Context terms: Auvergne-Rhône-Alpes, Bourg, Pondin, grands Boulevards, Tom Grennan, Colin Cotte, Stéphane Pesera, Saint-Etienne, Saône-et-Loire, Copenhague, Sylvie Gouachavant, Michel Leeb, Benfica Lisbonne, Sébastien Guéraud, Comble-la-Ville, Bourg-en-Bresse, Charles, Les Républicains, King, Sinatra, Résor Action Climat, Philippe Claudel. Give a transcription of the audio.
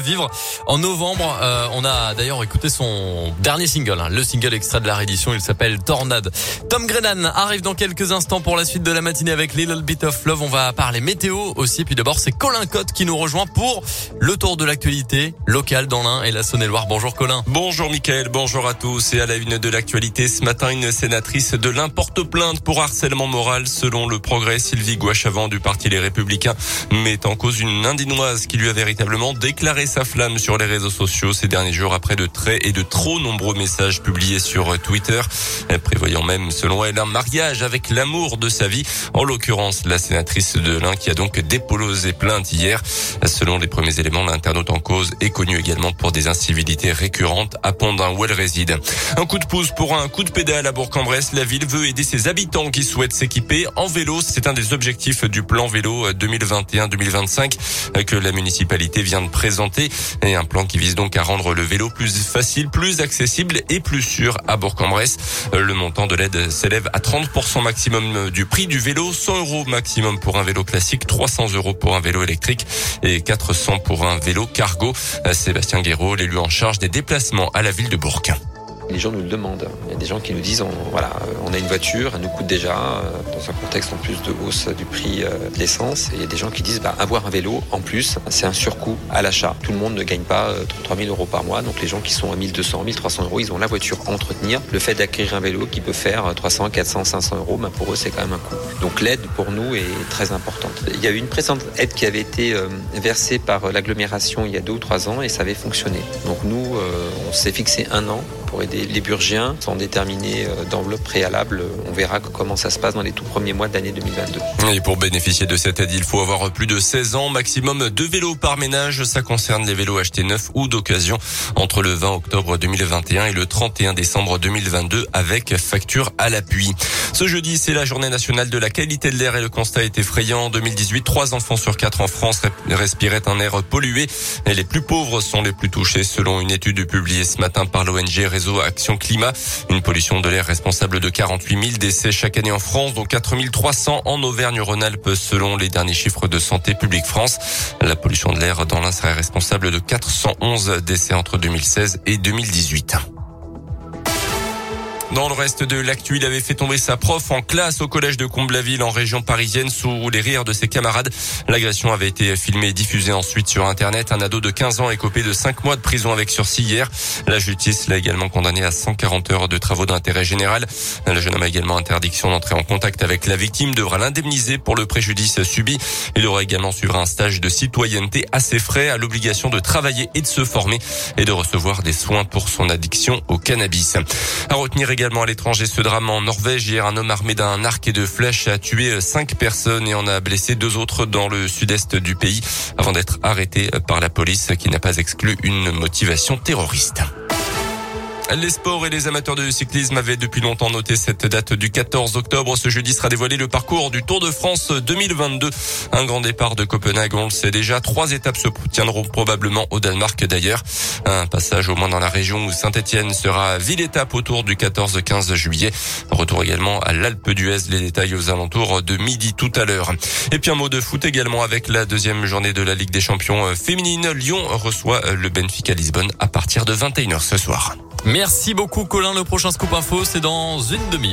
Vivre en novembre, on a d'ailleurs écouté son dernier single, le single extrait de la réédition, il s'appelle Tornade. Tom Grennan arrive dans quelques instants pour la suite de la matinée avec Little Bit of Love. On va parler météo aussi, puis d'abord c'est Colin Cotte qui nous rejoint pour le tour de l'actualité locale dans l'Ain et la Saône-et-Loire. Bonjour Colin. Bonjour Mickaël, bonjour à tous. Et à la une de l'actualité ce matin, une sénatrice de l'Ain porte plainte pour harcèlement moral. Selon le Progrès, Sylvie Gouachavant du parti Les Républicains met en cause une Indinoise qui lui a véritablement déclaré sa flamme sur les réseaux sociaux ces derniers jours après de très et de trop nombreux messages publiés sur Twitter, prévoyant même, selon elle, un mariage avec l'amour de sa vie. En l'occurrence, la sénatrice de l'Ain qui a donc déposé plainte hier. Selon les premiers éléments, l'internaute en cause est connu également pour des incivilités récurrentes à Pondin où elle réside. Un coup de pouce pour un coup de pédale à Bourg-en-Bresse. La ville veut aider ses habitants qui souhaitent s'équiper en vélo. C'est un des objectifs du plan vélo 2021-2025 que la municipalité vient de présenter. Et un plan qui vise donc à rendre le vélo plus facile, plus accessible et plus sûr à Bourg-en-Bresse. Le montant de l'aide s'élève à 30% maximum du prix du vélo, 100 € maximum pour un vélo classique, 300 € pour un vélo électrique et 400 € pour un vélo cargo. Sébastien Guéraud, l'élu en charge des déplacements à la ville de Bourg. Les gens nous le demandent. Il y a des gens qui nous disent on a une voiture, elle nous coûte déjà dans un contexte en plus de hausse du prix de l'essence. Et il y a des gens qui disent avoir un vélo en plus, c'est un surcoût à l'achat. Tout le monde ne gagne pas 3 000 € par mois. Donc les gens qui sont à 1 200, 1 300 €, ils ont la voiture à entretenir. Le fait d'acquérir un vélo qui peut faire 300, 400, 500 €, pour eux c'est quand même un coût. Donc l'aide pour nous est très importante. Il y a eu une précédente aide qui avait été versée par l'agglomération il y a 2 ou 3 ans et ça avait fonctionné. Donc nous, on s'est fixé 1 an pour aider les Burgiens sans déterminer d'enveloppe préalable. On verra comment ça se passe dans les tout premiers mois de l'année 2022. Et pour bénéficier de cette aide, il faut avoir plus de 16 ans, maximum 2 vélos par ménage. Ça concerne les vélos achetés neufs ou d'occasion entre le 20 octobre 2021 et le 31 décembre 2022 avec facture à l'appui. Ce jeudi, c'est la journée nationale de la qualité de l'air et le constat est effrayant. En 2018, 3 enfants sur 4 en France respiraient un air pollué et les plus pauvres sont les plus touchés selon une étude publiée ce matin par l'ONG Résor Action Climat. Une pollution de l'air responsable de 48 000 décès chaque année en France, dont 4 300 en Auvergne-Rhône-Alpes, selon les derniers chiffres de Santé publique France. La pollution de l'air dans l'Ain serait responsable de 411 décès entre 2016 et 2018. Dans le reste de l'actu, il avait fait tomber sa prof en classe au collège de Comble-la-Ville en région parisienne sous les rires de ses camarades. L'agression avait été filmée et diffusée ensuite sur Internet. Un ado de 15 ans est écopé de 5 mois de prison avec sursis hier. La justice l'a également condamné à 140 heures de travaux d'intérêt général. Le jeune homme a également interdiction d'entrer en contact avec la victime, devra l'indemniser pour le préjudice subi. Il devra également suivre un stage de citoyenneté à ses frais, à l'obligation de travailler et de se former et de recevoir des soins pour son addiction au cannabis. À retenir également à l'étranger, ce drame en Norvège. Hier, un homme armé d'un arc et de flèches a tué 5 personnes et en a blessé 2 autres dans le sud-est du pays avant d'être arrêté par la police qui n'a pas exclu une motivation terroriste. Les sports et les amateurs de cyclisme avaient depuis longtemps noté cette date du 14 octobre. Ce jeudi sera dévoilé le parcours du Tour de France 2022. Un grand départ de Copenhague, on le sait déjà. 3 étapes se tiendront probablement au Danemark d'ailleurs. Un passage au moins dans la région où Saint-Etienne sera ville étape autour du 14-15 juillet. Retour également à l'Alpe d'Huez. Les détails aux alentours de midi tout à l'heure. Et puis un mot de foot également avec la 2e journée de la Ligue des Champions féminine. Lyon reçoit le Benfica Lisbonne à partir de 21h ce soir. Merci beaucoup Colin, le prochain Scoop Info c'est dans une demi-heure.